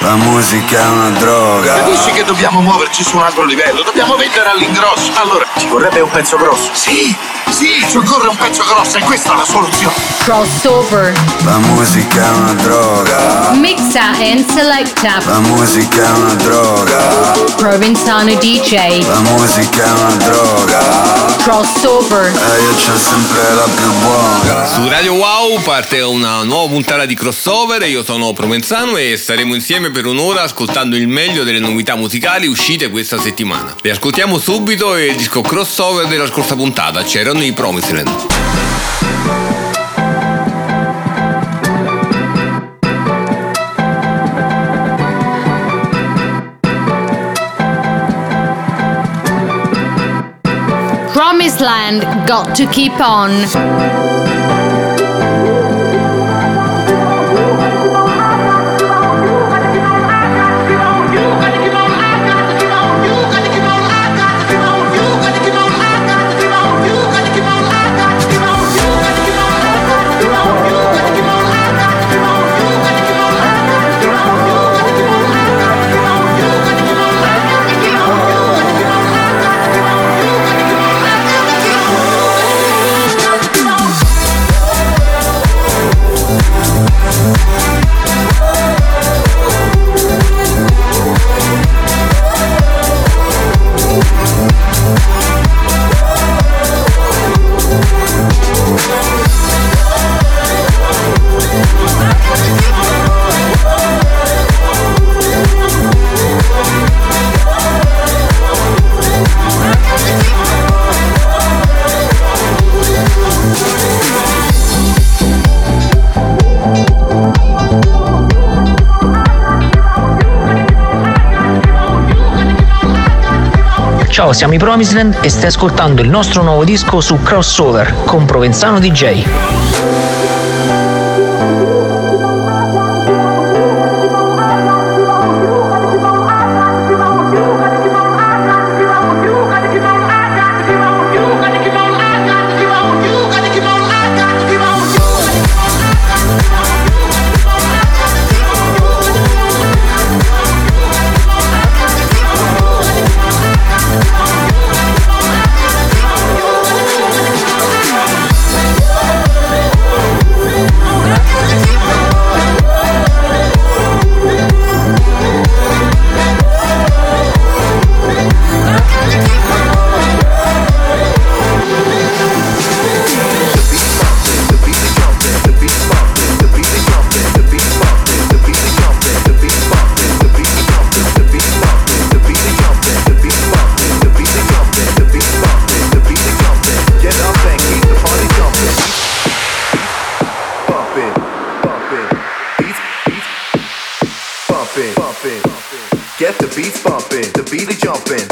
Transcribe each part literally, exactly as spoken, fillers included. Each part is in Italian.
La musica è una droga. Capisci che dobbiamo muoverci su un altro livello? Dobbiamo vendere all'ingrosso. Allora, ci vorrebbe un pezzo grosso. Sì, sì, ci occorre un pezzo grosso e questa è la soluzione. Crossover. La musica è una droga. Mixa and selecta. La musica è una droga. Provenzano di jay. La musica è una droga. Crossover. E io c'ho sempre la più buona. Su Radio Wow parte una nuova puntata di Crossover. Io sono Provenzano e saremo insieme per un'ora ascoltando il meglio delle novità musicali uscite questa settimana. Le ascoltiamo subito e il disco crossover della scorsa puntata, c'erano i Promise Land. Promise Land, Got to Keep On. Ciao, siamo i Promise Land e stai ascoltando il nostro nuovo disco su Crossover con Provenzano di jay. Milk Bar, Beats Pumpin'. The beat pumpin', the beat is jumpin'.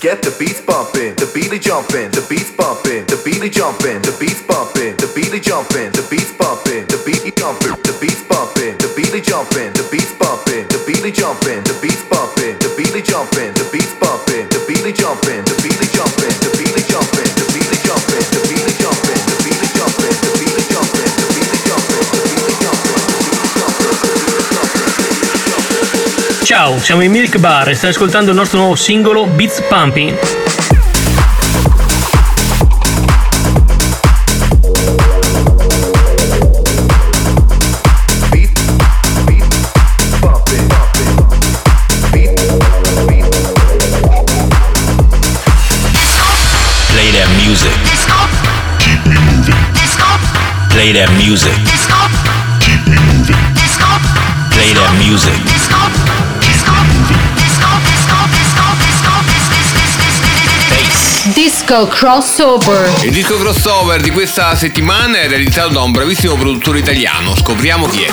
Get the beats bumpin', the beaty jumpin', the beats bumpin', the beaty jumpin', the beats bumpin', the beaty jumpin', the beats bumpin', the beaty jumpin', the beats bumpin', the beaty jumpin', the beats bumpin', the beaty jumpin', the beats bumpin', the beaty jumpin', the beats bumpin', the beaty jumpin', the beaty jumpin', the beaty jumpin', the beaty jumpin', the beaty jumpin', the beaty jumpin', the beaty jumpin', the beaty jumpin', the beaty jumpin', the beaty jumpin', the beaty jumpin'. Ciao, siamo in Milk Bar e stai ascoltando il nostro nuovo singolo Beats Pumping. Play that music. Keep me moving. Play that music. Keep me moving. Play that music. Disco crossover. Il disco crossover di questa settimana è realizzato da un bravissimo produttore italiano. Scopriamo chi è.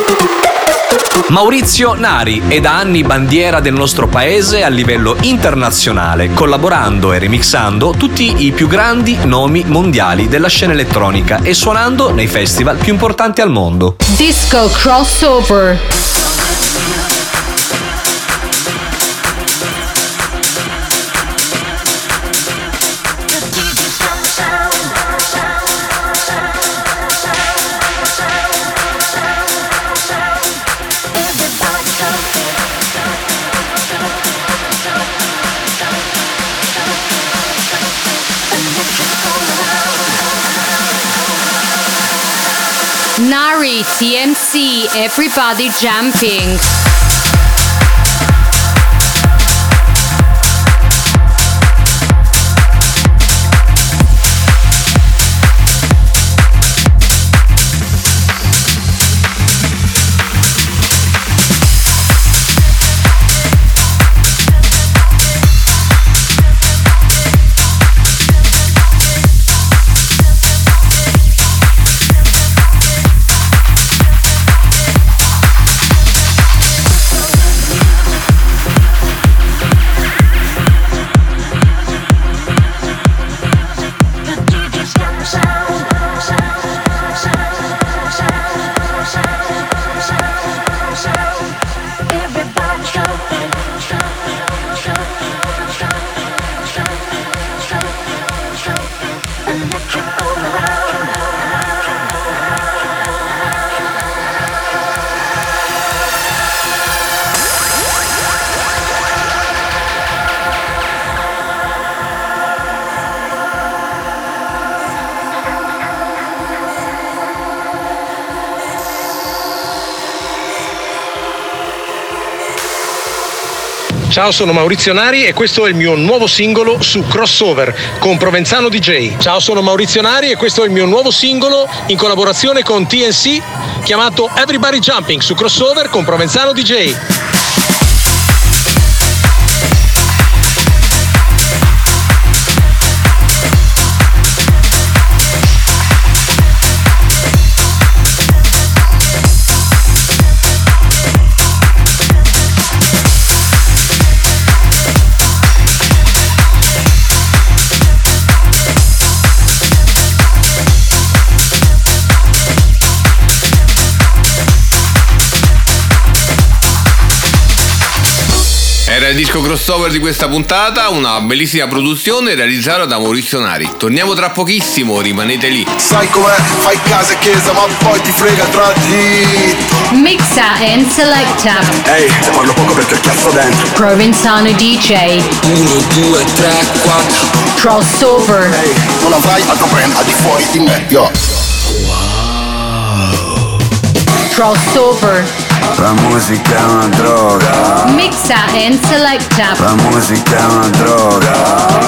Maurizio Nari è da anni bandiera del nostro paese a livello internazionale, collaborando e remixando tutti i più grandi nomi mondiali della scena elettronica e suonando nei festival più importanti al mondo. Disco crossover. Nari, T N C, everybody jumping. Ciao, sono Maurizio Nari e questo è il mio nuovo singolo su Crossover con Provenzano D J. Ciao, sono Maurizio Nari e questo è il mio nuovo singolo in collaborazione con T N C chiamato Everybody Jumping su Crossover con Provenzano D J. Era il disco crossover di questa puntata, una bellissima produzione realizzata da Maurizio Nari. Torniamo tra pochissimo, rimanete lì. Sai com'è, fai casa e chiesa, ma poi ti frega tra di. Mixa and selecta. Ehi, hey, se parlo poco perché ho chiasso dentro. Provenzano D J. uno, due, tre, quattro. Crossover. Ehi, hey, non avrai altro brand al di fuori di me, yo. Wow. Crossover. La musica è una droga. Mixa and selecta. La musica è una droga.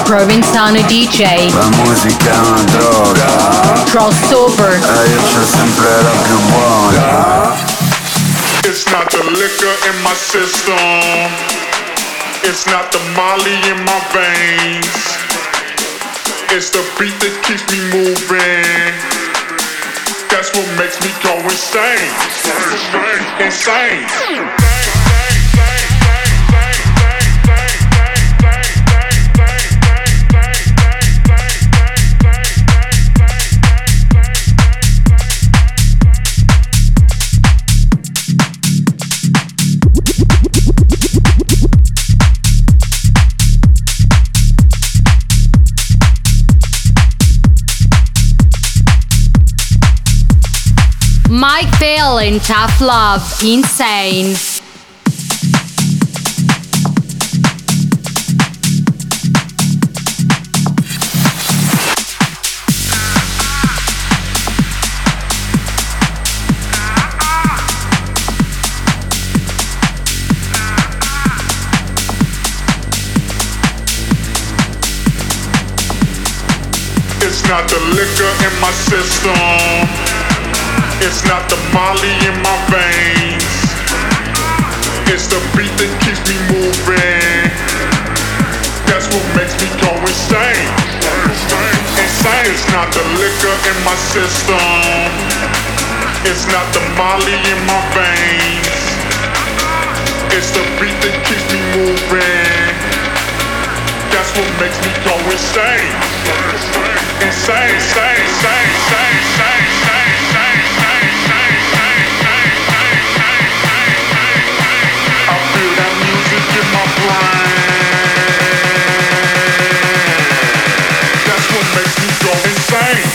Provenzano D J. La musica è una droga. Crossover. E io c'ho sempre la più buona. It's not the liquor in my system. It's not the molly in my veins. It's the beat that keeps me moving. That's what makes me go insane, insane, insane. Mike Bell and Tough Love, Insane. not the liquor in my system. It's not the Molly in my veins. It's the beat that keeps me moving. That's what makes me go insane. Insane is not the liquor in my system. It's not the Molly in my veins. It's the beat that keeps me moving. That's what makes me go insane. Insane, insane, insane, insane, insane, insane, insane, insane, insane, insane. I feel that music in my brain. That's what makes me go insane.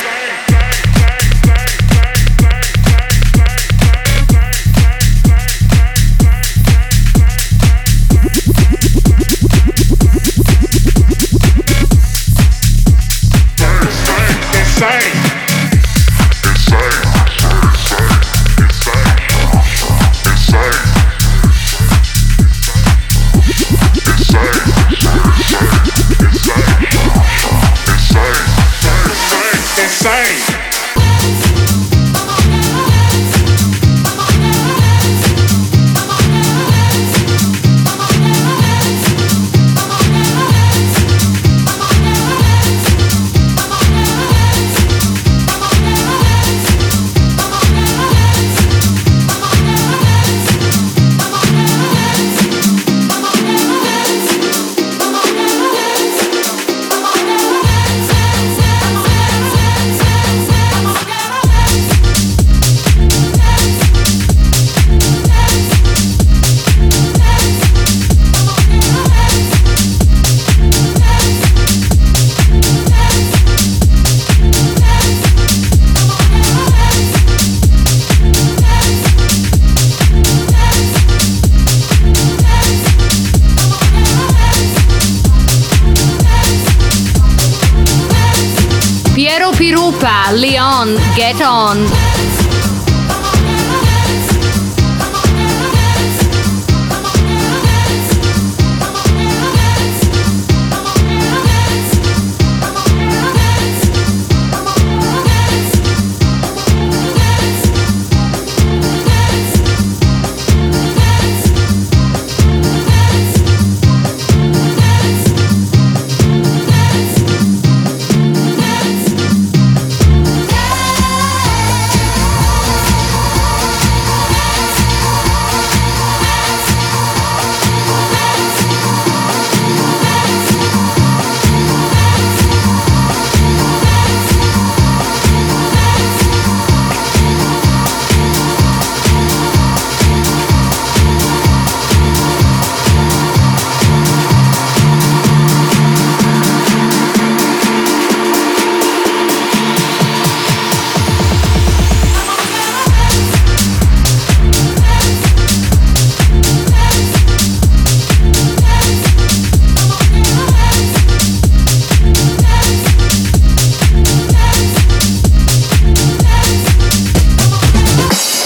Leon, get on.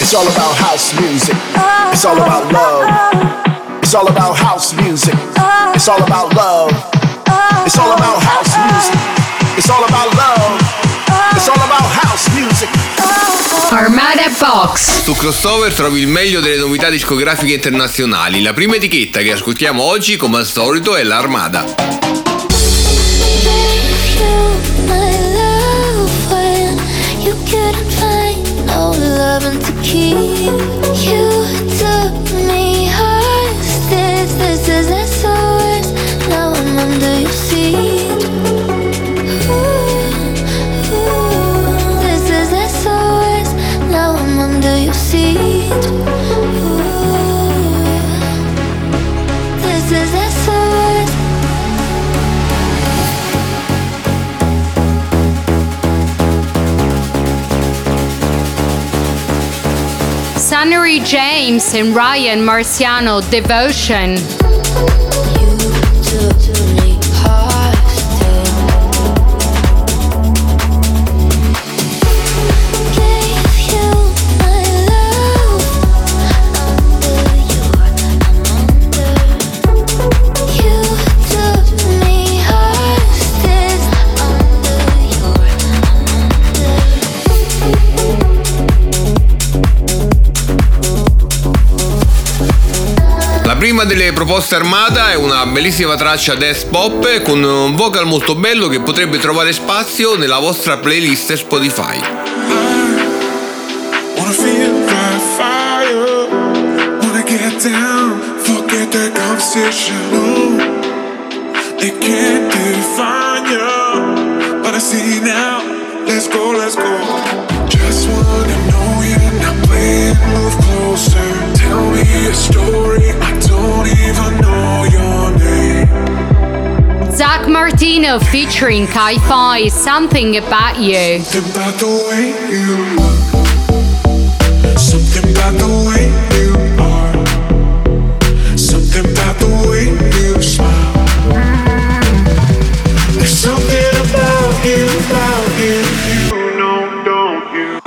It's all about house music. It's all about love. It's all about house music. It's all about love. It's all about house music. It's all about love. It's all about house music. Armada Box. Su Crossover trovi il meglio delle novità discografiche internazionali. La prima etichetta che ascoltiamo oggi, come al solito, è l'Armada. Keep you took me hostage. This isn't so worse. Now I'm under your seat. Ooh, ooh. This isn't so worse. Now I'm under your seat. Ooh, this isn't so worse. Hannery James and Ryan Marciano, Devotion. You took me hostage under your prima delle proposte Armada è una bellissima traccia dance pop con un vocal molto bello che potrebbe trovare spazio nella vostra playlist Spotify. Move closer, tell me a story, I don't even know your name. Zach Martino featuring Kai-Fi, Something About You. Something about the way you look, something about the way you are, something about the way you smile. There's something about you, about you, you know, don't you?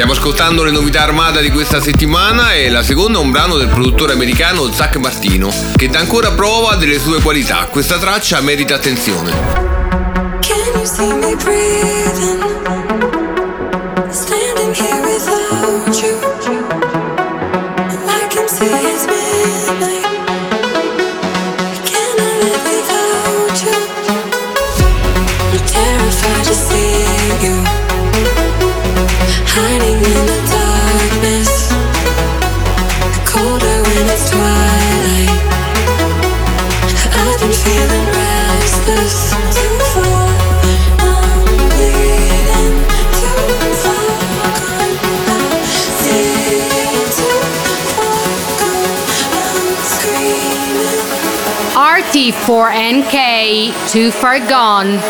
Stiamo ascoltando le novità Armada di questa settimana e la seconda è un brano del produttore americano Zach Martino che dà ancora prova delle sue qualità. Questa traccia merita attenzione. Can you see me breathing? Standing here without you. I can see it's midnight. Can I live without you? I'm terrified to see you. Hiding in the darkness, colder when it's twilight. I've been feeling restless, too far. I'm bleeding, too far gone. I'm sitting too far gone. I'm screaming. R T four N K, Too Far Gone.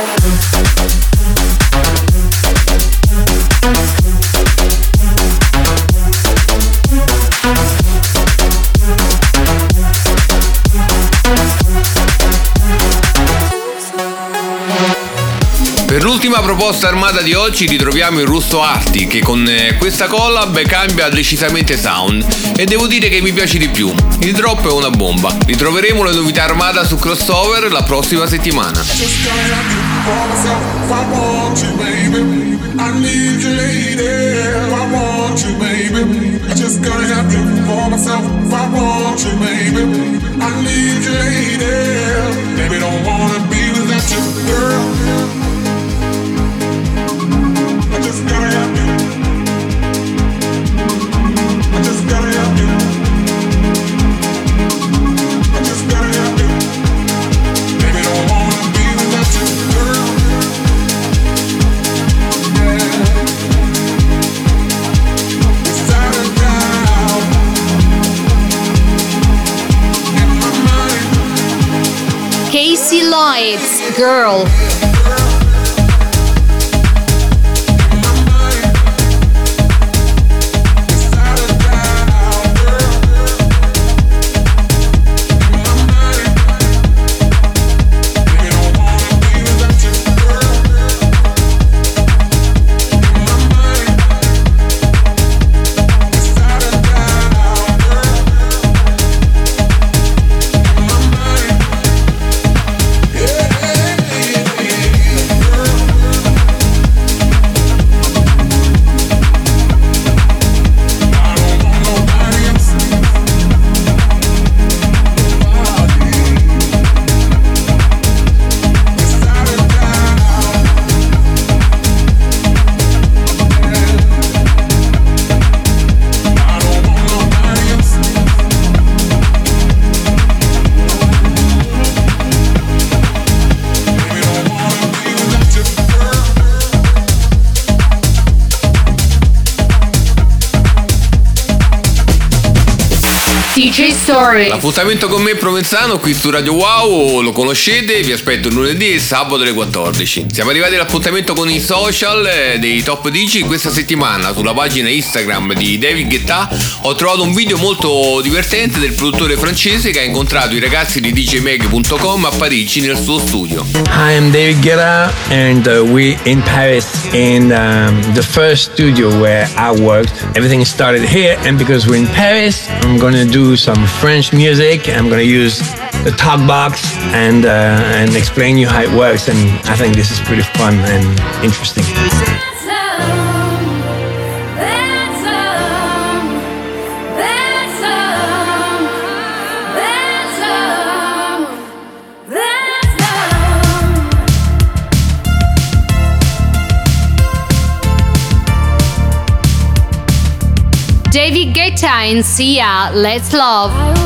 Per l'ultima proposta Armada di oggi ritroviamo il russo Arti che con questa collab cambia decisamente sound e devo dire che mi piace di più. Il drop è una bomba. Ritroveremo le novità Armada su Crossover la prossima settimana. Lights, girl. L'appuntamento con me è Provenzano qui su Radio Wow, lo conoscete, vi aspetto lunedì e sabato alle quattordici. Siamo arrivati all'appuntamento con i social dei Top D J questa settimana. Sulla pagina Instagram di David Guetta ho trovato un video molto divertente del produttore francese che ha incontrato i ragazzi di d j mag dot com a Parigi nel suo studio. Hi, I'm David Guetta and uh, we in Paris in um, the first studio where I worked. Everything started here and because we're in Paris I'm gonna do some French music. I'm gonna use the talk box and uh, and explain you how it works. And I think this is pretty fun and interesting. David Guetta and Sia, Let's Love.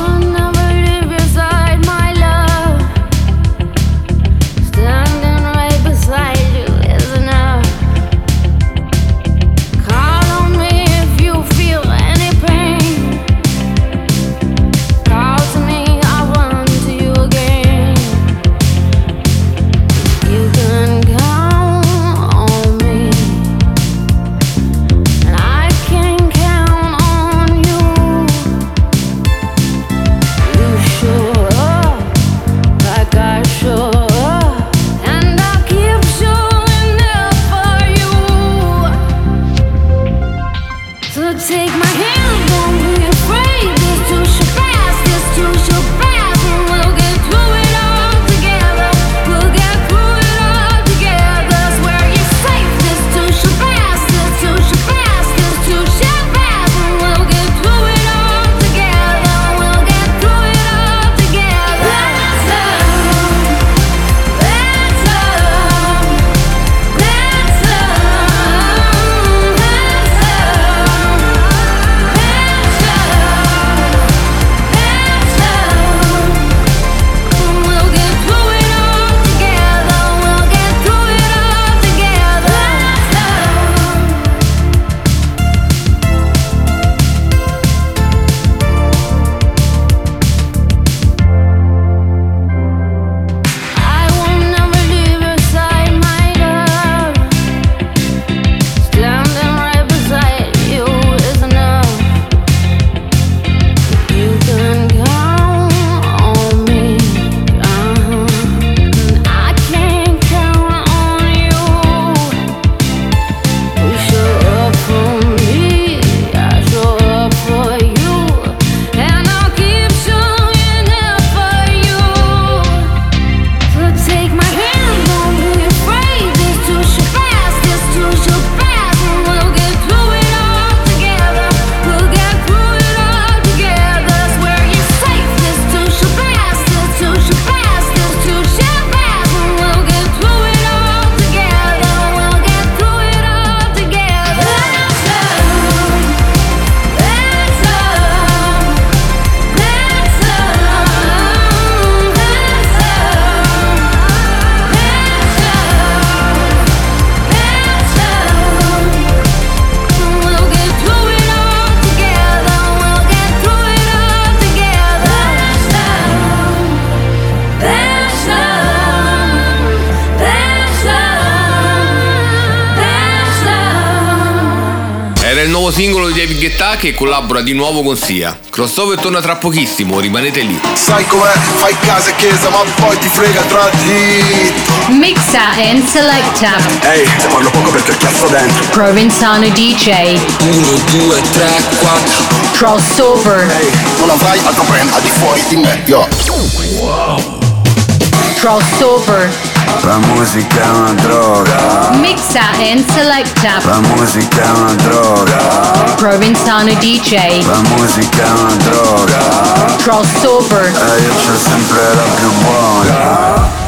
Singolo di David Guetta che collabora di nuovo con Sia. Crossover torna tra pochissimo, rimanete lì. Sai com'è, fai casa e chiesa, ma poi ti frega tra di. Mixa and selecta. Ehi, hey, se parlo poco perché ho il cazzo dentro. Provenzano D J. uno, due, tre, quattro. Crossover. Ehi, hey, non avrai altro brand al di fuori di me, yo. Wow. Crossover. La musica è una droga. Mixa and selecta. La musica è una droga. Provenzano D J. La musica è una droga. Crossover. E io c'ho sempre la più buona.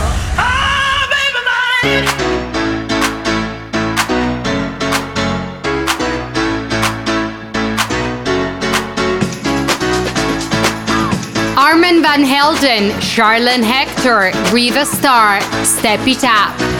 Van Helden, Charlene Hector, Riva Starr, Step It Up. Wait.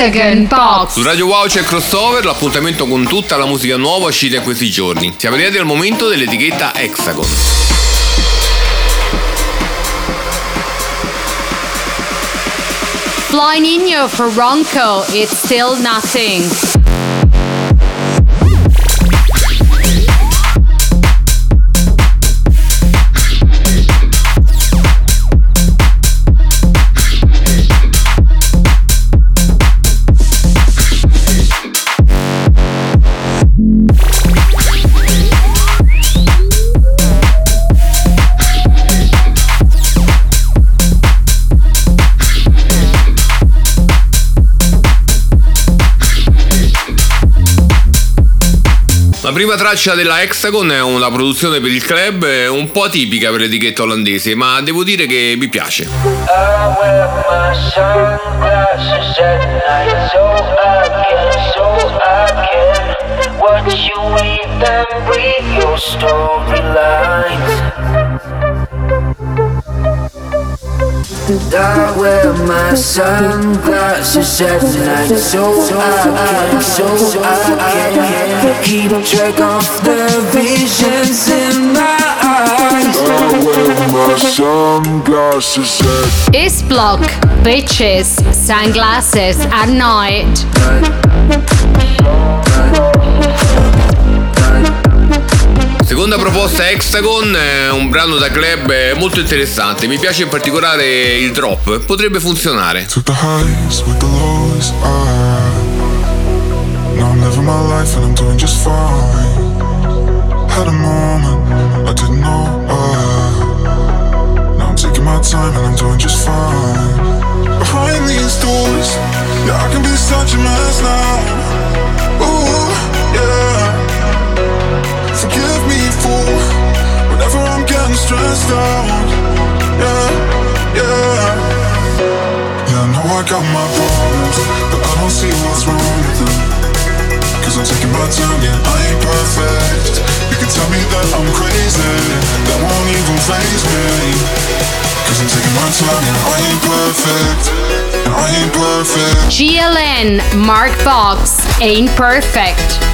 Hexagon Box. Su Radio Wow c'è Crossover, l'appuntamento con tutta la musica nuova uscita in questi giorni. Siamo arrivati al momento dell'etichetta Hexagon. Fly Nino for Ronco, It's Still Nothing. La prima traccia della Hexagon è una produzione per il club un po' atipica per l'etichetta olandese, ma devo dire che mi piace. And I wear my sunglasses at night, so I can, so I can keep track of the visions in my eyes. I wear my sunglasses at night. It's block, bitches, sunglasses at night. Seconda proposta Hexagon è un brano da club molto interessante, mi piace in particolare il drop, potrebbe funzionare. Took the highs with the lows, I, now I'm living my life and I'm doing just fine. Had a moment I didn't know why, now I'm taking my time and I'm doing just fine. Behind these doors, yeah I can be such a mess now. Ooh, yeah. Forgive me for whenever I'm getting stressed out. Yeah, yeah. Yeah, I know I got my problems, but I don't see what's wrong with them. Cause I'm taking my time, yeah, I ain't perfect. You can tell me that I'm crazy, that won't even faze me. Cause I'm taking my time, yeah, I ain't perfect. I ain't perfect. G L N Mark Box, Ain't Perfect.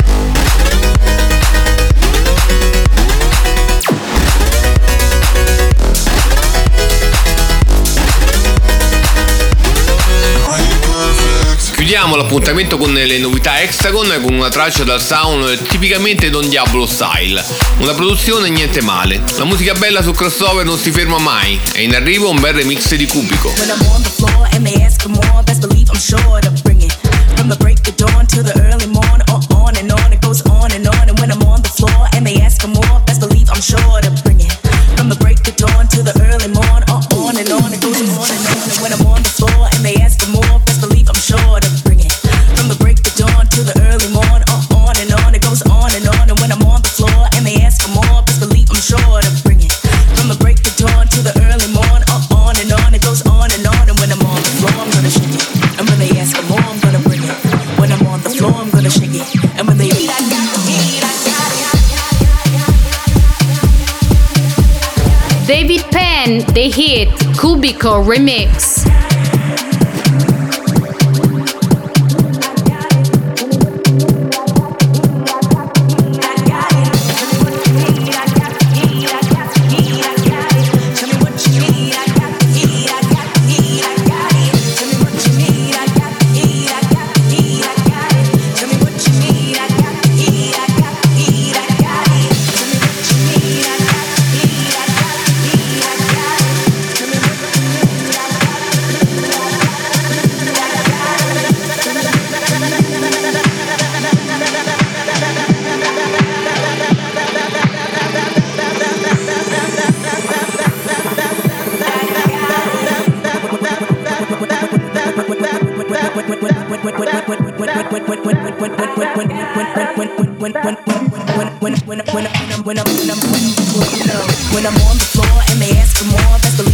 Chiudiamo l'appuntamento con le novità Hexagon con una traccia dal sound tipicamente Don Diablo style, una produzione niente male. La musica bella su Crossover non si ferma mai, è in arrivo un bel remix di Cubico. David Penn, The Hit, Cubico Remix.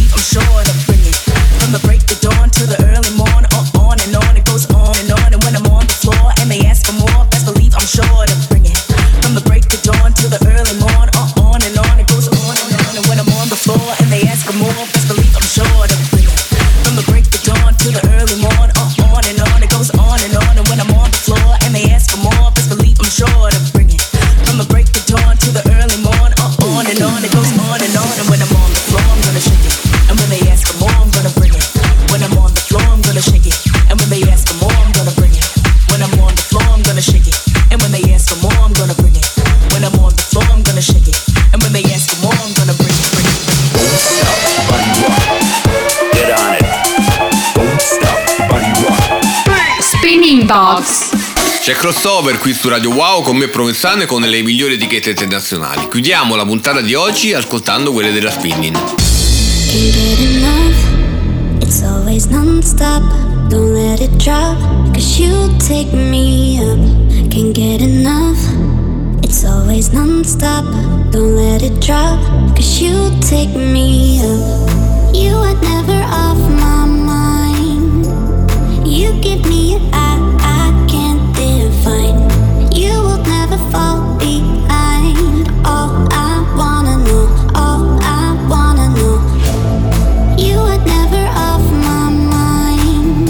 Believe I'm sure to bring it from the break of dawn to the early morn, on and on it goes on and on. Talks. C'è crossover qui su Radio Wow con me Provenzano e con le migliori etichette internazionali. Chiudiamo la puntata di oggi ascoltando quelle della Spinning. It's always non-stop, don't let it drop, cause you take me up, can't get enough. It's always non-stop, don't let it drop, cause you take me up. You are never off my mind, you give me an eye I can't define. You will never fall behind, all I wanna know, all I wanna know. You are never off my mind,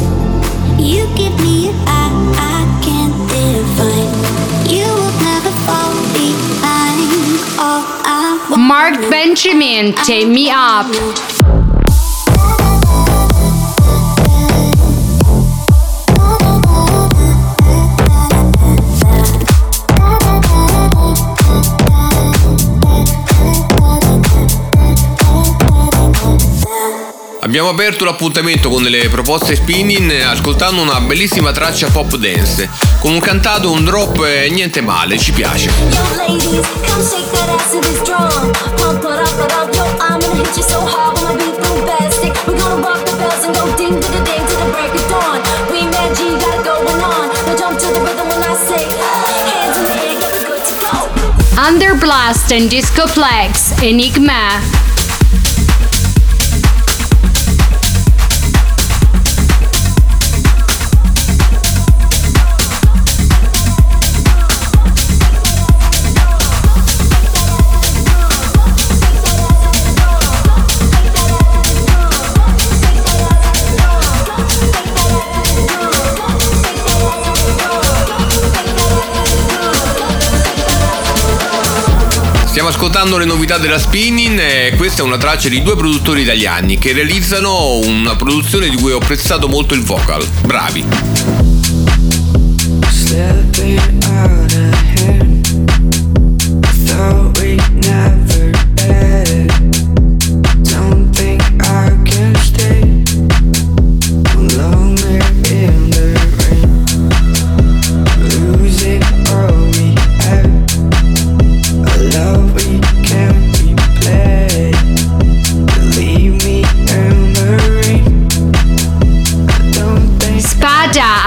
you give me an eye I can't define. You will never fall behind, all I wanna know. Mark Benjamin, Take Me Up. Abbiamo aperto l'appuntamento con le proposte Spinning ascoltando una bellissima traccia pop dance con un cantato e un drop e niente male, ci piace. Underblast and Discoplex, Enigma. Stiamo ascoltando le novità della Spinning e questa è una traccia di due produttori italiani che realizzano una produzione di cui ho apprezzato molto il vocal. Bravi!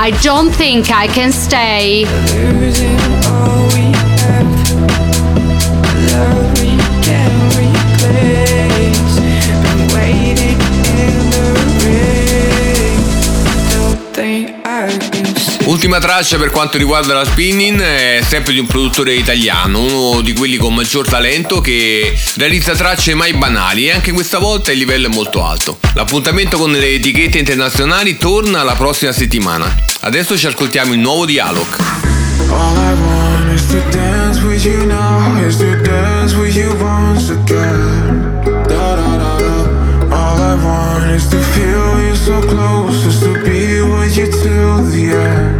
I don't think I can stay. Ultima traccia per quanto riguarda la Spinning è sempre di un produttore italiano, uno di quelli con maggior talento che realizza tracce mai banali e anche questa volta il livello è molto alto. L'appuntamento con le etichette internazionali torna la prossima settimana. Adesso ci ascoltiamo il nuovo di Alok. All I want is to dance with you now, is to dance with you once again. Da, da, da, da. All I want is to feel you so close, is to be with you till the end.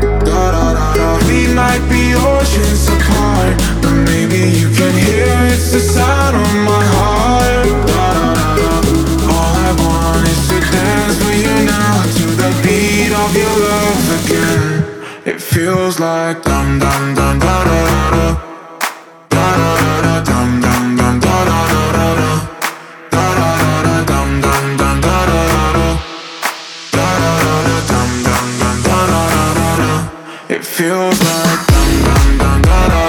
Da, da, da, da. We might be oceans apart, but maybe you can hear it's the sound of my heart. Da, da, da, da. All I want is to dance with you now, to the beat of your love again. It feels like dum dum dum da da da da da da dum dum dum da da da da da da da da dum dum dum da da da da da da dum dum dum da da da da. It feels like dum dum dum da da da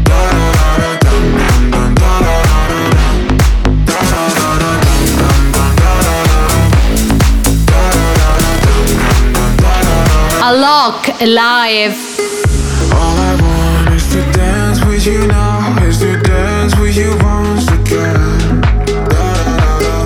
da da da dum dum dum da da da da da da da dum dum dum da da da da da dum dum dum da da da. Alok, Alive. All I want is to dance with you now, is to dance with you once again. Da, da, da, da.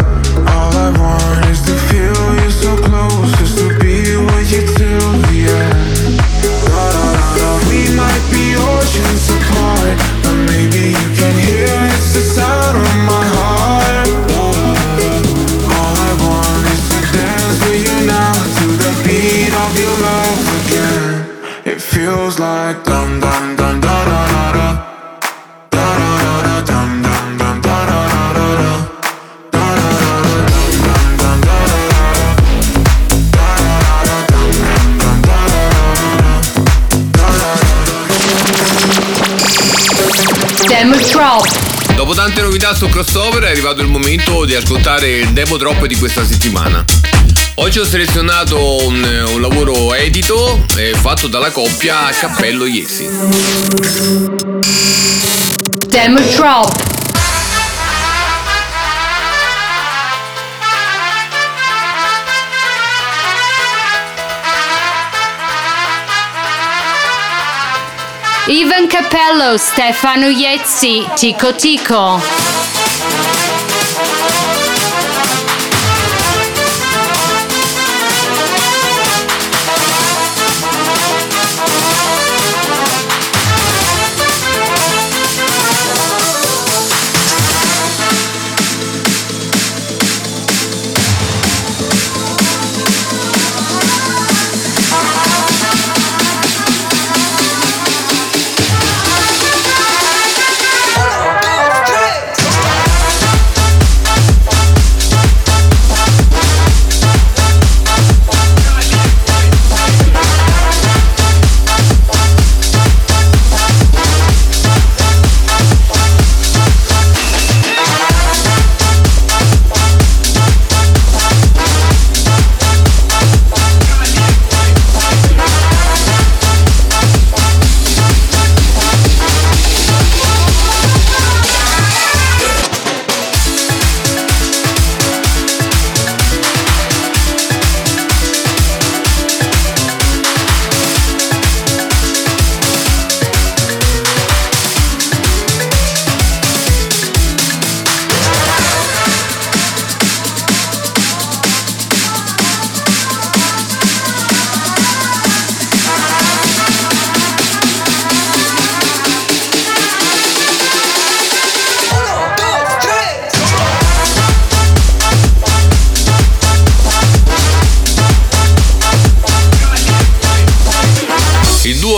All I want is to feel you so close, is to be with you till the end. Da, da, da, da. We might be oceans apart, but maybe you can hear it's the sound of my heart. Da, da, da, da. All I want is to dance with you now, to the beat of your love again. It feels like dum dum dum da da da da da da da da dum dum. Dopo tante novità su Crossover è arrivato il momento di ascoltare il Demo Drop di questa settimana. Oggi ho selezionato un, un lavoro edito eh, fatto dalla coppia Cappello Iezzi. Demo Drop. Ivan Cappello, Stefano Iezzi, Tico Tico.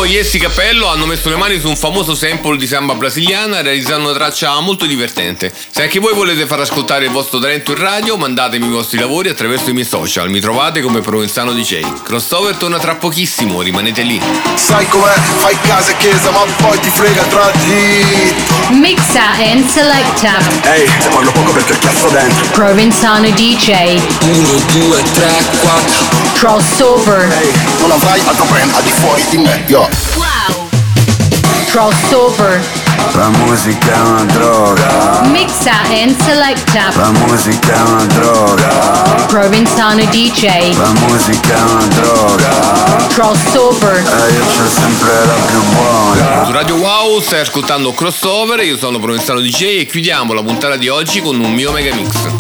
Iezzi Cappello hanno messo le mani su un famoso sample di samba brasiliana realizzando una traccia molto divertente. Se anche voi volete far ascoltare il vostro talento in radio, mandatemi i vostri lavori attraverso i miei social. Mi trovate come Provenzano D J. Crossover torna tra pochissimo, rimanete lì. Sai com'è? Fai casa e chiesa, ma poi ti frega tra di. Mixa and selecta. Ehi, hey, se parlo poco perché cazzo dentro. Provenzano D J. uno, due, tre, quattro. Crossover. Ehi, hey, non avrai altro brand al di fuori di me, yo. Wow. Crossover. La musica è una droga. Mixa and selecta. La musica è una droga. Provenzano D J. La musica è una droga. Crossover. E io c'ho sempre la più buona. Su Radio Wow stai ascoltando Crossover, io sono Provenzano D J e chiudiamo la puntata di oggi con un mio megamix. Freak.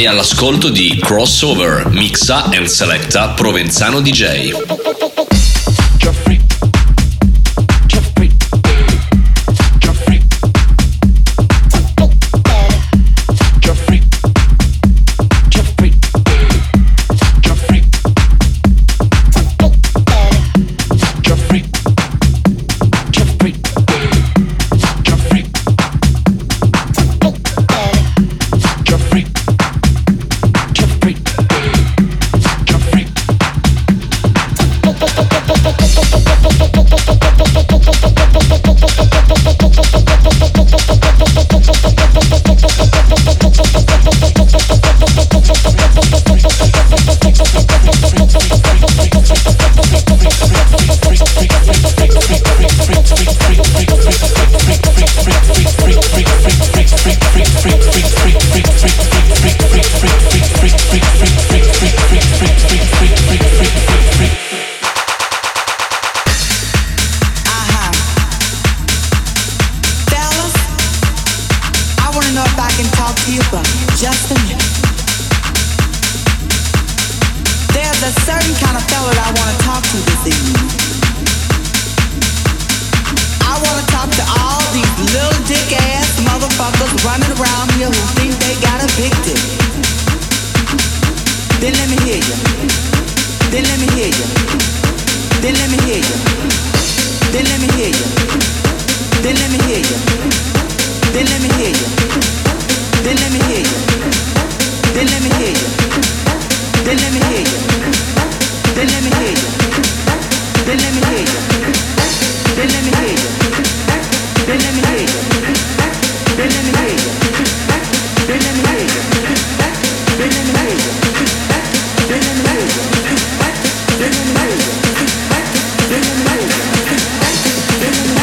Sei all'ascolto di Crossover, mixa and selecta Provenzano D J.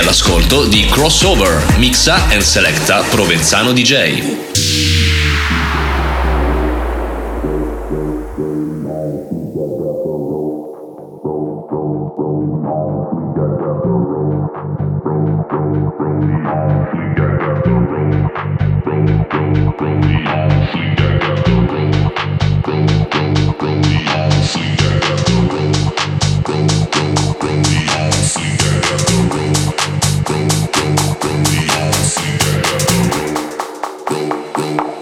All'ascolto di Crossover, mixa and selecta Provenzano D J. Boom.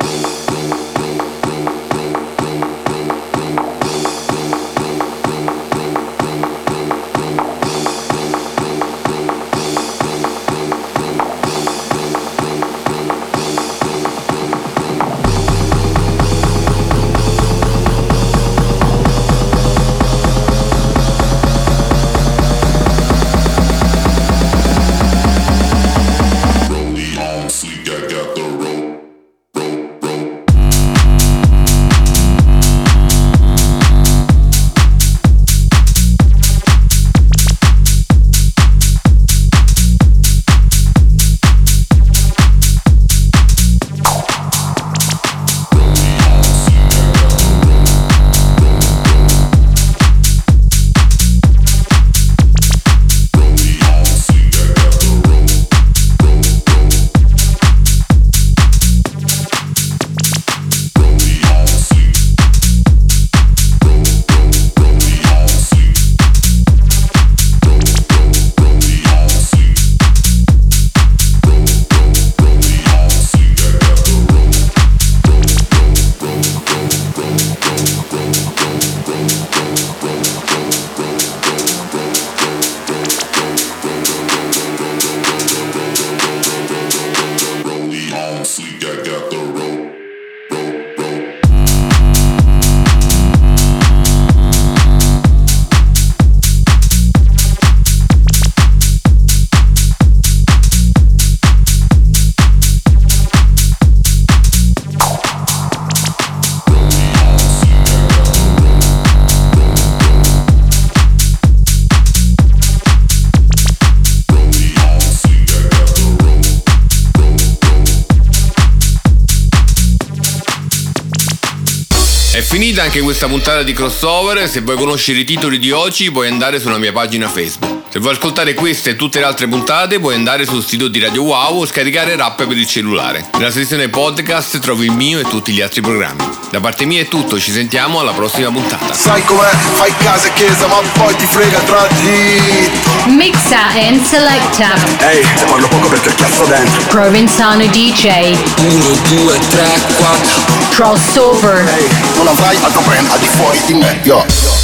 Finita anche questa puntata di crossover. Se vuoi conoscere i titoli di oggi puoi andare sulla mia pagina Facebook. Se vuoi ascoltare queste e tutte le altre puntate puoi andare sul sito di Radio Wow o scaricare l'app per il cellulare. Nella sezione podcast trovi il mio e tutti gli altri programmi. Da parte mia è tutto, ci sentiamo alla prossima puntata. Sai com'è? Fai casa e chiesa ma poi ti frega tra di... Mixa and selecta. Ehi, hey, se parlo poco perché cazzo dentro. Provenzano D J. uno, due, tre, quattro. Crossover. Ehi, hey, non avrai altro brand al di fuori di me, yo.